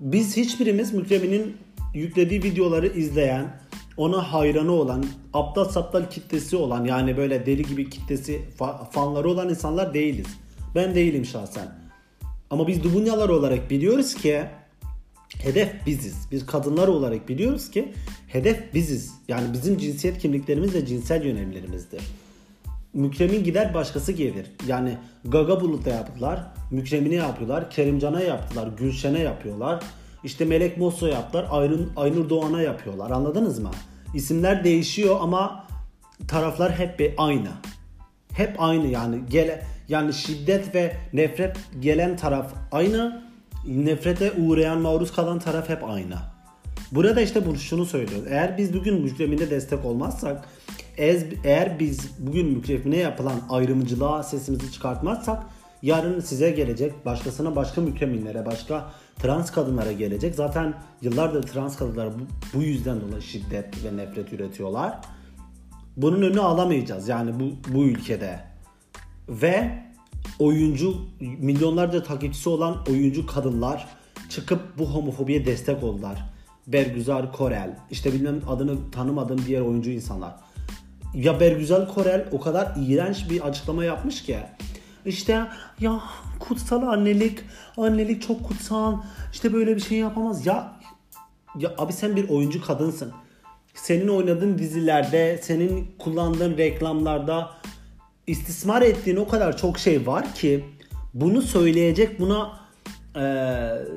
Biz hiçbirimiz Mükremin'in yüklediği videoları izleyen, ona hayranı olan, aptal saptal kitlesi olan yani böyle deli gibi kitlesi, fanları olan insanlar değiliz. Ben değilim şahsen. Ama biz dubunyalar olarak biliyoruz ki hedef biziz. Biz kadınlar olarak biliyoruz ki hedef biziz. Yani bizim cinsiyet kimliklerimiz ve cinsel yönelimlerimizdir. Mükremin gider başkası gelir. Yani Gaga Bulut'a yaptılar, Mükremin'e yapıyorlar, Kerimcan'a yaptılar, Gülşen'e yapıyorlar. İşte Melek Mosso yaptılar, Aynur Doğan'a yapıyorlar. Anladınız mı? İsimler değişiyor ama taraflar hep aynı. Hep aynı yani. Yani şiddet ve nefret gelen taraf aynı. Nefrete uğrayan, maruz kalan taraf hep aynı. Burada işte şunu söylüyoruz. Eğer biz bugün Mükremine destek olmazsak, eğer biz bugün Mükremine yapılan ayrımcılığa sesimizi çıkartmazsak, yarın size gelecek, başkasına, başka mükreminlere, başka trans kadınlara gelecek. Zaten yıllardır trans kadınlar bu yüzden dolayı şiddet ve nefret üretiyorlar. Bunun önünü alamayacağız yani bu ülkede. Ve oyuncu, milyonlarca takipçisi olan oyuncu kadınlar çıkıp bu homofobiye destek oldular. Bergüzar Korel, işte bilmem adını tanımadığım diğer oyuncu insanlar. Ya Bergüzar Korel o kadar iğrenç bir açıklama yapmış ki. İşte ya kutsal annelik çok kutsal, işte böyle bir şey yapamaz. Ya abi sen bir oyuncu kadınsın. Senin oynadığın dizilerde, senin kullandığın reklamlarda istismar ettiğin o kadar çok şey var ki bunu söyleyecek, buna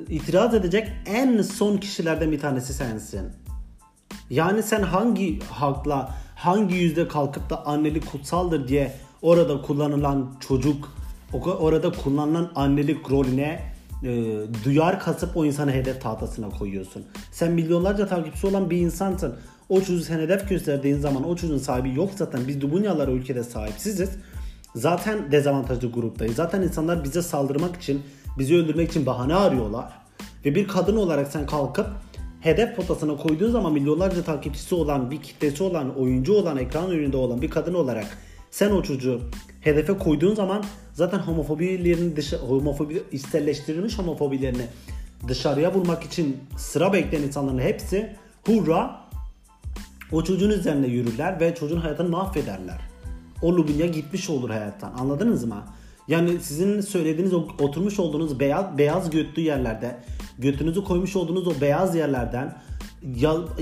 itiraz edecek en son kişilerden bir tanesi sensin. Yani sen hangi hakla, hangi yüzde kalkıp da annelik kutsaldır diye orada kullanılan çocuk, orada kullanılan annelik rolüne duyar kasıp o insanı hedef tahtasına koyuyorsun. Sen milyonlarca takipçisi olan bir insansın. O çocuğu sen hedef gösterdiğin zaman o çocuğun sahibi yok zaten. Biz dubunyalar ülkede sahipsiziz. Zaten dezavantajlı gruptayız. Zaten insanlar bize saldırmak için, bizi öldürmek için bahane arıyorlar. Ve bir kadın olarak sen kalkıp hedef potasına koyduğun zaman milyonlarca takipçisi olan, bir kitlesi olan, oyuncu olan, ekran önünde olan bir kadın olarak sen o çocuğu hedefe koyduğun zaman zaten içselleştirilmiş homofobilerini dışarıya vurmak için sıra bekleyen insanların hepsi hurra o çocuğun üzerine yürürler ve çocuğun hayatını mahvederler. O lubunya gitmiş olur hayattan. Anladınız mı? Yani sizin söylediğiniz, oturmuş olduğunuz beyaz götlü yerlerde, götünüzü koymuş olduğunuz o beyaz yerlerden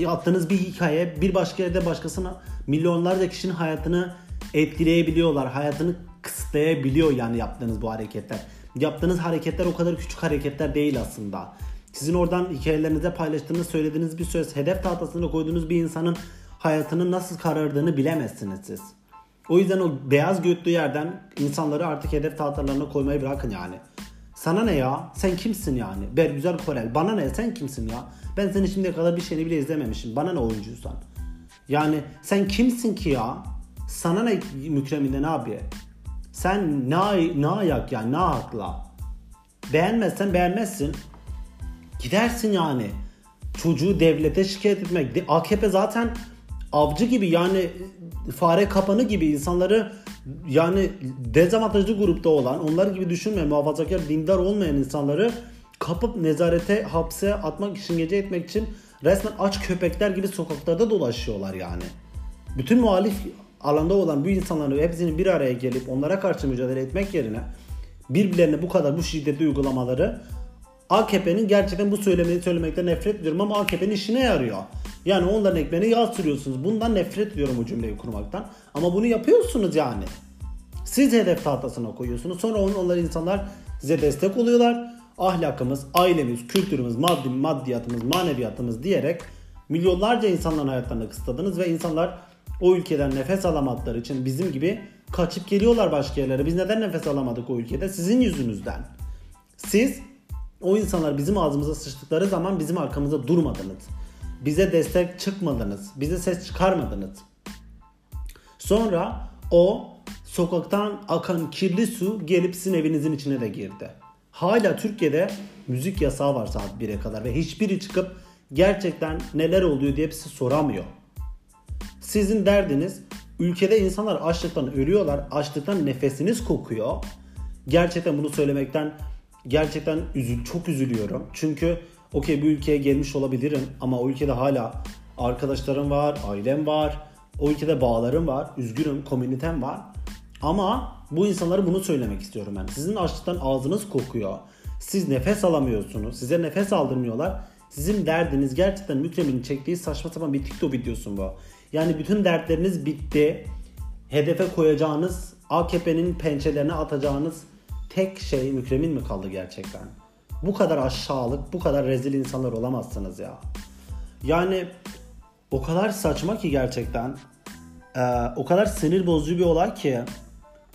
attığınız bir hikaye bir başka yerde başkasına, milyonlarca kişinin hayatını etkileyebiliyorlar. Hayatını kısıtlayabiliyor yani yaptığınız bu hareketler. Yaptığınız hareketler o kadar küçük hareketler değil aslında. Sizin oradan hikayelerinize paylaştığınız, söylediğiniz bir söz, hedef tahtasına koyduğunuz bir insanın hayatının nasıl karardığını bilemezsiniz siz. O yüzden o beyaz götlü yerden insanları artık hedef tahtalarına koymayı bırakın yani. Sana ne ya? Sen kimsin yani? Bergüzar Korel. Bana ne? Sen kimsin ya? Ben senin şimdiye kadar bir şeyini bile izlememişim. Bana ne oyuncuysan? Yani sen kimsin ki ya? Sana ne Mükremin'den abi? Sen ne ayak yani? Ne hakla? Beğenmezsen beğenmezsin. Gidersin yani. Çocuğu devlete şikayet etmek. AKP zaten avcı gibi yani fare kapanı gibi insanları yani dezavantajlı grupta olan, onlar gibi düşünmeyen, muhafazakar, dindar olmayan insanları kapıp nezarete, hapse atmak, işkence etmek için resmen aç köpekler gibi sokaklarda dolaşıyorlar yani. Bütün muhalif alanda olan bu insanların hepsinin bir araya gelip onlara karşı mücadele etmek yerine birbirlerine bu şiddetli uygulamaları, AKP'nin gerçekten bu söylemeyi söylemekten nefret ediyorum ama AKP'nin işine yarıyor. Yani onların ekmeğine yağ sürüyorsunuz. Bundan nefret ediyorum bu cümleyi kurmaktan. Ama bunu yapıyorsunuz yani. Siz hedef tahtasına koyuyorsunuz. Sonra onlar insanlar size destek oluyorlar. Ahlakımız, ailemiz, kültürümüz, maddiyatımız, maneviyatımız diyerek milyonlarca insanların hayatlarını kısıtladınız ve insanlar o ülkeden nefes alamadıkları için bizim gibi kaçıp geliyorlar başka yerlere. Biz neden nefes alamadık o ülkede? Sizin yüzünüzden. Siz o insanlar bizim ağzımıza sıçtıkları zaman bizim arkamıza durmadınız. Bize destek çıkmadınız. Bize ses çıkarmadınız. Sonra o sokaktan akan kirli su gelip sizin evinizin içine de girdi. Hala Türkiye'de müzik yasağı var saat 1'e kadar ve hiçbiri çıkıp gerçekten neler oluyor diye size soramıyor. Sizin derdiniz ülkede insanlar açlıktan ölüyorlar. Açlıktan nefesiniz kokuyor. Gerçekten bunu söylemekten gerçekten çok üzülüyorum. Çünkü okey bu ülkeye gelmiş olabilirim ama o ülkede hala arkadaşlarım var, ailem var, o ülkede bağlarım var, üzgünüm, komünitem var. Ama bu insanlara bunu söylemek istiyorum ben. Sizin açlıktan ağzınız kokuyor. Siz nefes alamıyorsunuz. Size nefes aldırmıyorlar. Sizin derdiniz gerçekten Mükremin'in çektiği saçma sapan bir TikTok videosu bu. Yani bütün dertleriniz bitti. Hedefe koyacağınız, AKP'nin pençelerine atacağınız tek şey Mükremin mi kaldı gerçekten? Bu kadar aşağılık, bu kadar rezil insanlar olamazsınız ya. Yani o kadar saçma ki gerçekten. O kadar sinir bozucu bir olay ki.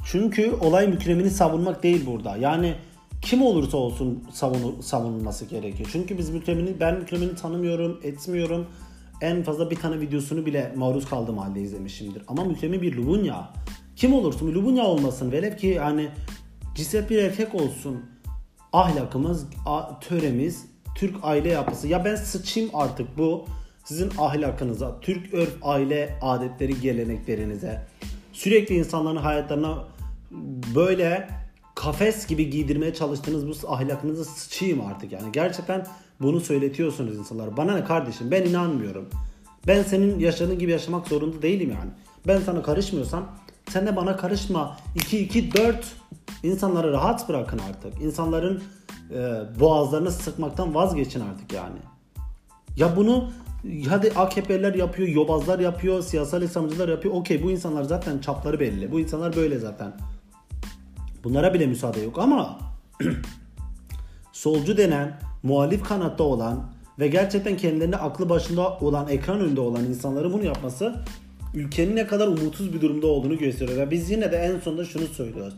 Çünkü olay Mükremin'i savunmak değil burada. Yani kim olursa olsun savunulması gerekiyor. Çünkü ben Mükremin'i tanımıyorum, etmiyorum. En fazla bir tane videosunu bile maruz kaldığım halde izlemişimdir. Ama Mükremin bir lubunya. Kim olursa lubunya olmasın. Velev ki yani cinsiyet bir erkek olsun. Ahlakımız, töremiz, Türk aile yapısı. Ya ben sıçayım artık bu sizin ahlakınıza, Türk örf aile adetleri, geleneklerinize. Sürekli insanların hayatlarına böyle kafes gibi giydirmeye çalıştığınız bu ahlakınızı sıçayım artık yani. Gerçekten bunu söyletiyorsunuz insanlara. Bana ne kardeşim, ben inanmıyorum. Ben senin yaşadığın gibi yaşamak zorunda değilim yani. Ben sana karışmıyorsam sen de bana karışma. 2-2-4 insanları rahat bırakın artık. İnsanların boğazlarını sıkmaktan vazgeçin artık yani. Ya bunu hadi AKP'ler yapıyor, yobazlar yapıyor, siyasal İslamcılar yapıyor. Okey, bu insanlar zaten çapları belli. Bu insanlar böyle zaten. Bunlara bile müsaade yok ama solcu denen, muhalif kanatta olan ve gerçekten kendilerine aklı başında olan, ekran önünde olan insanların bunu yapması ülkenin ne kadar umutsuz bir durumda olduğunu gösteriyor. Ve biz yine de en sonunda şunu söylüyoruz.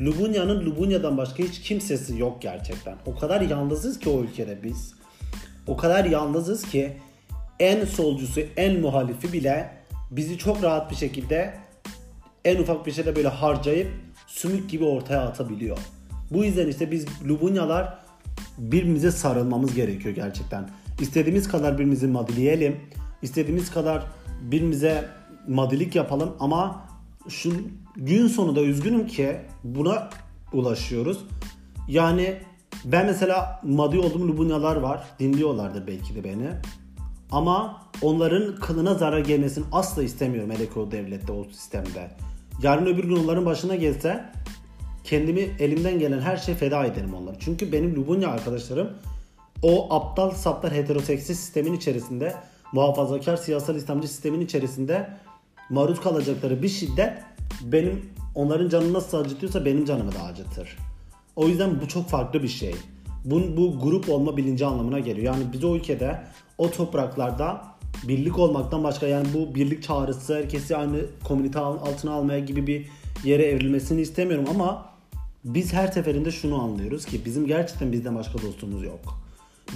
Lubunya'nın Lubunya'dan başka hiç kimsesi yok gerçekten. O kadar yalnızız ki o ülkede biz. O kadar yalnızız ki en solcusu, en muhalifi bile bizi çok rahat bir şekilde en ufak bir şeyde böyle harcayıp sümük gibi ortaya atabiliyor. Bu yüzden işte biz Lubunyalar birbirimize sarılmamız gerekiyor gerçekten. İstediğimiz kadar birbirimizi madileyelim. İstediğimiz kadar birbirimize madilik yapalım ama şu gün sonunda üzgünüm ki buna ulaşıyoruz. Yani ben mesela madi olduğum Lubunyalar var. Dinliyorlardır belki de beni. Ama onların kılına zarar gelmesini asla istemiyorum. Hele ki o devlette, o sistemde. Yarın öbür gün onların başına gelse kendimi, elimden gelen her şeye feda ederim onlara. Çünkü benim Lubunya arkadaşlarım o aptal saplar heteroseksist sistemin içerisinde, muhafazakar siyasal İslamcı sistemin içerisinde maruz kalacakları bir şiddet benim, onların canını nasıl acıtıyorsa benim canımı da acıtır. O yüzden bu çok farklı bir şey. Bu grup olma bilinci anlamına geliyor. Yani biz o ülkede, o topraklarda birlik olmaktan başka, yani bu birlik çağrısı, herkesi aynı komünite altına almaya gibi bir yere evrilmesini istemiyorum ama biz her seferinde şunu anlıyoruz ki bizim gerçekten bizden başka dostumuz yok.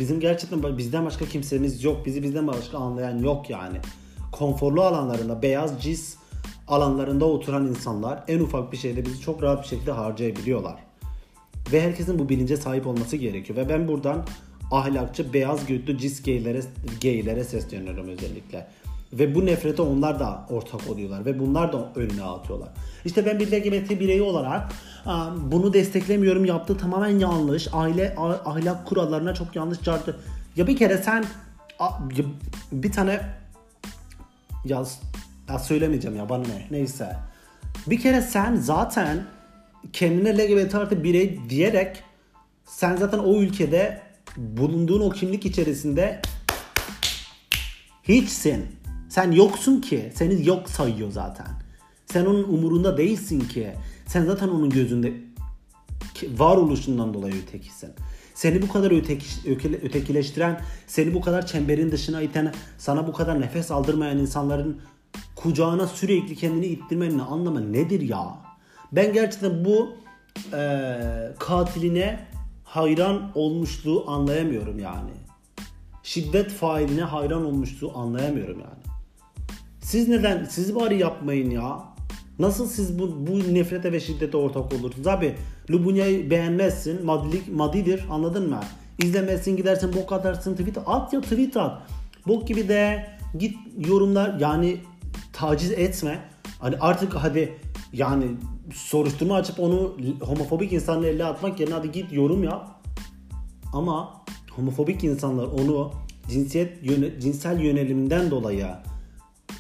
Bizim gerçekten bizden başka kimsemiz yok. Bizi bizden başka anlayan yok yani. Konforlu alanlarında, beyaz cis alanlarında oturan insanlar en ufak bir şeyde bizi çok rahat bir şekilde harcayabiliyorlar. Ve herkesin bu bilince sahip olması gerekiyor. Ve ben buradan ahlakçı, beyaz götlü cis geylere sesleniyorum özellikle. Ve bu nefrete onlar da ortak oluyorlar. Ve bunlar da önüne atıyorlar. İşte ben bir LGBT bireyi olarak bunu desteklemiyorum. Yaptığı tamamen yanlış. Aile ahlak kurallarına çok yanlış çarptı. Ya bir kere sen bir tane söylemeyeceğim ya, bana ne, neyse. Bir kere sen zaten kendine LGBT artı birey diyerek sen zaten o ülkede bulunduğun o kimlik içerisinde hiçsin. Sen yoksun ki. Seni yok sayıyor zaten. Sen onun umurunda değilsin ki. Sen zaten onun gözünde varoluşundan dolayı ötekisin. Seni bu kadar ötekileştiren, seni bu kadar çemberin dışına iten, sana bu kadar nefes aldırmayan insanların kucağına sürekli kendini ittirmenin anlamı nedir ya? Ben gerçekten bu katiline hayran olmuşluğu anlayamıyorum yani. Şiddet failine hayran olmuşluğu anlayamıyorum yani. Siz bari yapmayın ya. Nasıl siz bu nefrete ve şiddete ortak olursunuz? Abi Lubunya'yı beğenmezsin. Madidir, anladın mı? İzlemezsin, gidersin bok atarsın, tweet at ya, tweet at. Bok gibi de git yorumlar, yani taciz etme. Hani artık hadi yani soruşturma açıp onu homofobik insanın eline atmak yerine hadi git yorum yap. Ama homofobik insanlar onu cinsel yöneliminden dolayı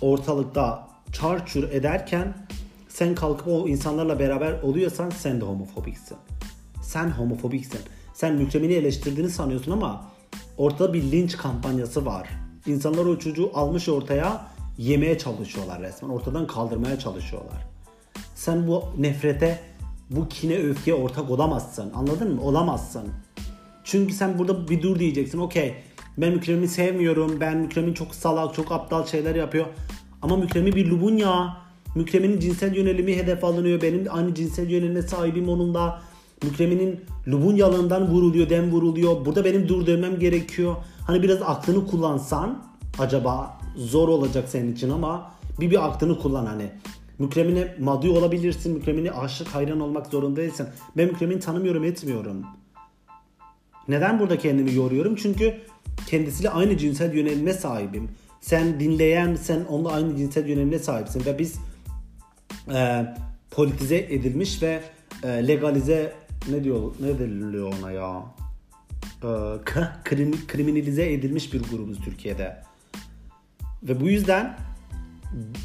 ortalıkta çarçur ederken sen kalkıp o insanlarla beraber oluyorsan sen de homofobiksin. Sen homofobiksin. Sen Mükremin'i eleştirdiğini sanıyorsun ama ortada bir linç kampanyası var. İnsanlar o çocuğu almış ortaya yemeye çalışıyorlar resmen. Ortadan kaldırmaya çalışıyorlar. Sen bu nefrete, bu kine, öfkeye ortak olamazsın. Anladın mı? Olamazsın. Çünkü sen burada bir dur diyeceksin. Okey, ben Mükremin'i sevmiyorum. Ben Mükremin çok salak, çok aptal şeyler yapıyor. Ama Mükremin bir lubunya. Mükremin'in cinsel yönelimi hedef alınıyor. Benim aynı cinsel yönelime sahibim onunla. Mükremin'in lubunyalığından vuruluyor, dem vuruluyor. Burada benim dur demem gerekiyor. Hani biraz aklını kullansan acaba zor olacak senin için ama bir aklını kullan hani. Mükremin'e maddi olabilirsin. Mükremin'e aşık, hayran olmak zorundaysın. Ben Mükremin'i tanımıyorum, etmiyorum. Neden burada kendimi yoruyorum? Çünkü kendisiyle aynı cinsel yönelime sahibim. Sen dinleyen, sen onunla aynı cinsel yönelime sahipsin. Ve biz politize edilmiş ve legalize, ne deniliyor ona ya? Kriminalize edilmiş bir grubuz Türkiye'de. Ve bu yüzden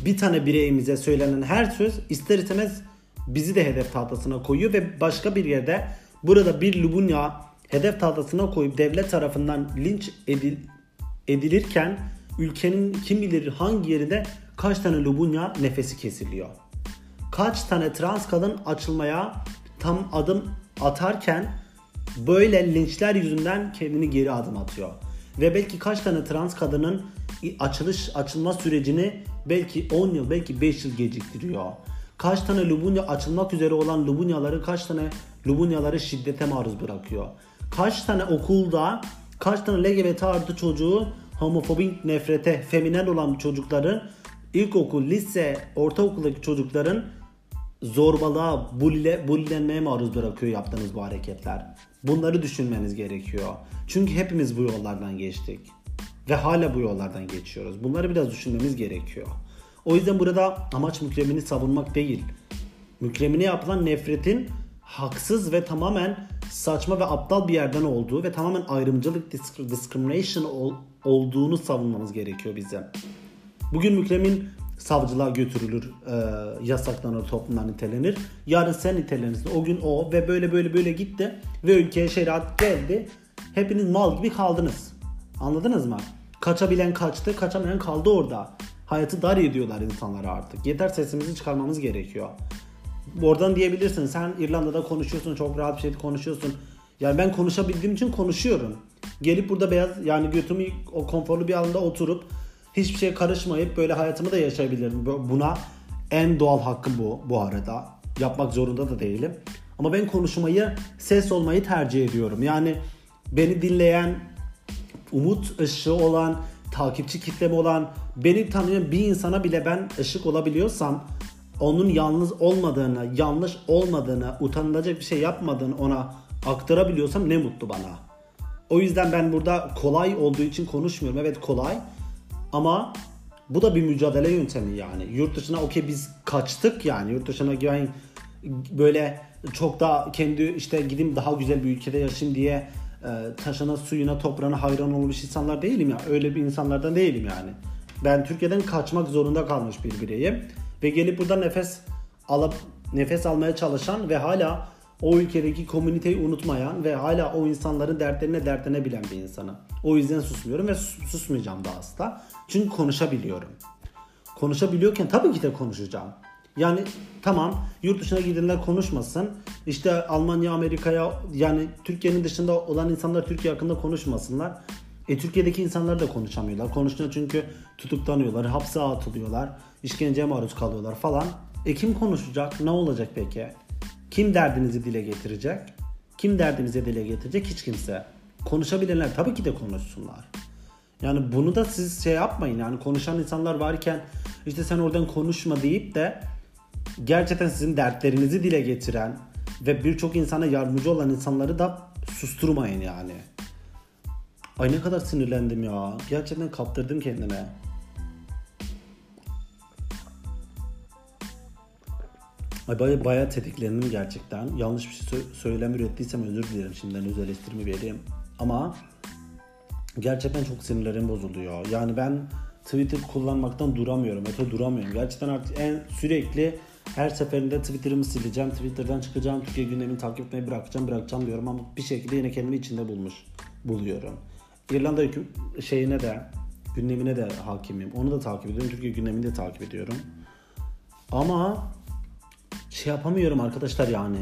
bir tane bireyimize söylenen her söz ister istemez bizi de hedef tahtasına koyuyor ve başka bir yerde burada bir lubunya hedef tahtasına koyup devlet tarafından linç edilirken ülkenin kim bilir hangi yerinde kaç tane lubunya nefesi kesiliyor. Kaç tane trans kadın açılmaya tam adım atarken böyle linçler yüzünden kendini geri adım atıyor. Ve belki kaç tane trans kadının açılma sürecini belki 10 yıl, belki 5 yıl geciktiriyor. Kaç tane lubunya, açılmak üzere olan lubunyaları, kaç tane lubunyaları şiddete maruz bırakıyor. Kaç tane okulda, kaç tane LGBT artı çocuğu homofobik nefrete, feminen olan çocukların, ilkokul, lise, ortaokuldaki çocukların zorbalığa, bulilenmeye maruz bırakıyor yaptığınız bu hareketler. Bunları düşünmeniz gerekiyor. Çünkü hepimiz bu yollardan geçtik. Ve hala bu yollardan geçiyoruz. Bunları biraz düşünmemiz gerekiyor. O yüzden burada amaç Mükremin'i savunmak değil. Mükremin'e yapılan nefretin haksız ve tamamen saçma ve aptal bir yerden olduğu ve tamamen ayrımcılık, discrimination olduğunu savunmamız gerekiyor bize. Bugün Mükremin savcılığa götürülür, yasaklanır, toplumdan nitelenir. Yarın sen nitelenirsin. O gün o ve böyle gitti ve ülkeye şeriat geldi. Hepiniz mal gibi kaldınız. Anladınız mı? Kaçabilen kaçtı, kaçamayan kaldı orada. Hayatı dar ediyorlar insanlara artık. Yeter, sesimizi çıkarmamız gerekiyor. Oradan diyebilirsin, sen İrlanda'da konuşuyorsun, çok rahat bir şey konuşuyorsun. Yani ben konuşabildiğim için konuşuyorum. Gelip burada beyaz, yani götümü o konforlu bir alanda oturup hiçbir şeye karışmayıp böyle hayatımı da yaşayabilirim. Buna en doğal hakkım bu arada. Yapmak zorunda da değilim. Ama ben konuşmayı, ses olmayı tercih ediyorum. Yani beni dinleyen, umut ışığı olan, takipçi kitlem olan, beni tanıyan bir insana bile ben ışık olabiliyorsam, onun yalnız olmadığını, yanlış olmadığını, utanılacak bir şey yapmadığını ona aktarabiliyorsam ne mutlu bana. O yüzden ben burada kolay olduğu için konuşmuyorum. Evet, kolay. Ama bu da bir mücadele yöntemi yani. Yurt dışına okey biz kaçtık yani. Yurt dışına güven böyle çok da kendi işte gideyim daha güzel bir ülkede yaşayayım diye taşına, suyuna, toprağına hayran olmuş insanlar değilim ya. Öyle bir insanlardan değilim yani. Ben Türkiye'den kaçmak zorunda kalmış bir bireyim. Ve gelip burada nefes almaya çalışan ve hala o ülkedeki komüniteyi unutmayan ve hala o insanların dertlerine bilen bir insanım. O yüzden susmuyorum ve susmayacağım da asla. Çünkü konuşabiliyorum. Konuşabiliyorken tabii ki de konuşacağım. Yani tamam, yurt dışına gidenler konuşmasın. İşte Almanya, Amerika'ya, yani Türkiye'nin dışında olan insanlar Türkiye hakkında konuşmasınlar. Türkiye'deki insanlar da konuşamıyorlar. Konuşuyor çünkü tutuklanıyorlar, hapse atılıyorlar, işkenceye maruz kalıyorlar falan. Kim konuşacak? Ne olacak peki? Kim derdinizi dile getirecek? Kim derdinizi dile getirecek? Hiç kimse. Konuşabilenler tabii ki de konuşsunlar. Yani bunu da siz şey yapmayın. Yani konuşan insanlar varken işte sen oradan konuşma deyip de gerçekten sizin dertlerinizi dile getiren ve birçok insana yardımcı olan insanları da susturmayın yani. Ay ne kadar sinirlendim ya. Gerçekten kaptırdım kendime. Ay baya tetiklendim gerçekten. Yanlış bir şey söylem ürettiysem özür dilerim. Şimdiden öz eleştirimi vereyim. Ama gerçekten çok sinirlerim bozuluyor. Yani ben Twitter kullanmaktan duramıyorum. Gerçekten artık sürekli Her seferinde Twitter'ımı sileceğim, Twitter'dan çıkacağım, Türkiye gündemini takip etmeyi bırakacağım diyorum ama bir şekilde yine kendimi içinde buluyorum. İrlanda gündemine de hakimim. Onu da takip ediyorum. Türkiye gündemini de takip ediyorum. Ama şey yapamıyorum arkadaşlar yani.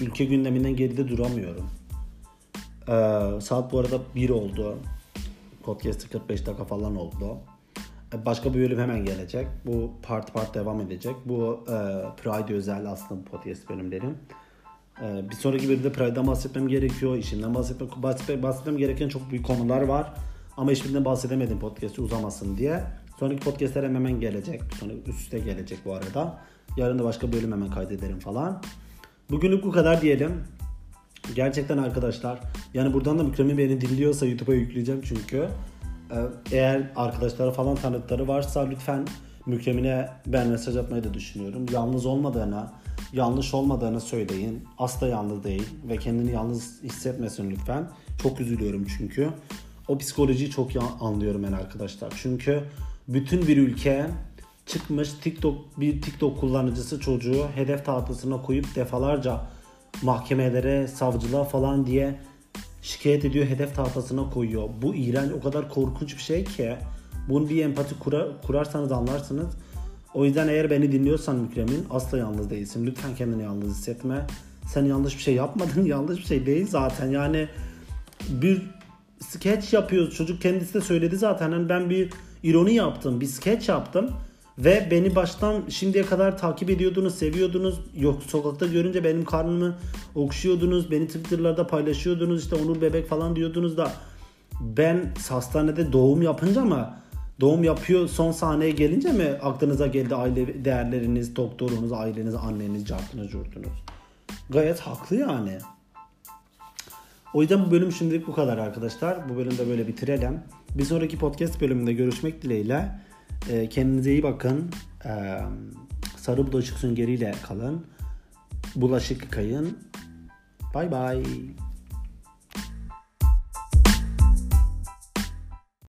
Ülke gündeminden geride duramıyorum. Saat bu arada 1 oldu. Podcast 45 dakika falan oldu. Başka bir bölüm hemen gelecek. Bu part devam edecek. Bu Pride özel aslında podcast bölümlerim. Bir sonraki bölümde Pride'den bahsetmem gerekiyor. İşimden bahsetmem gereken çok büyük konular var. Ama hiçbirinden bahsedemedim podcast'ı uzamasın diye. Sonraki podcast'ler hemen gelecek. Sonra üst üste gelecek bu arada. Yarın da başka bölüm hemen kaydederim falan. Bugünlük bu kadar diyelim. Gerçekten arkadaşlar. Yani buradan da Mükremin beni dinliyorsa YouTube'a yükleyeceğim çünkü. Eğer arkadaşlara falan tanıdıkları varsa lütfen Mükremin'e ben mesaj atmayı da düşünüyorum. Yanlış olmadığını söyleyin. Asla yalnız değil ve kendini yalnız hissetmesin lütfen. Çok üzülüyorum çünkü. O psikolojiyi çok anlıyorum ben arkadaşlar. Çünkü bütün bir ülke çıkmış bir TikTok kullanıcısı çocuğu hedef tahtasına koyup defalarca mahkemelere, savcılığa falan diye şikayet ediyor, hedef tahtasına koyuyor. Bu iğrenç, o kadar korkunç bir şey ki bunu bir empati kurarsanız anlarsınız. O yüzden eğer beni dinliyorsan Mükremin asla yalnız değilsin. Lütfen kendini yalnız hissetme. Sen yanlış bir şey yapmadın, yanlış bir şey değil zaten. Yani bir skeç yapıyoruz. Çocuk kendisi de söyledi zaten. Yani ben bir ironi yaptım, bir skeç yaptım ve beni baştan şimdiye kadar takip ediyordunuz, seviyordunuz. Yok sokakta görünce benim karnımı okşuyordunuz, beni Twitter'larda paylaşıyordunuz. İşte Onur Bebek falan diyordunuz da ben hastanede doğum yapınca mı? Doğum yapıyor son sahneye gelince mi aklınıza geldi aile değerleriniz, doktorunuz, aileniz, anneniz, cartınız, curtunuz? Gayet haklı yani. O yüzden bu bölüm şimdilik bu kadar arkadaşlar. Bu bölümde böyle bitirelim. Bir sonraki podcast bölümünde görüşmek dileğiyle. Kendinize iyi bakın. Sarı bulaşık süngeriyle kalın. Bulaşık yıkayın. Bye bye.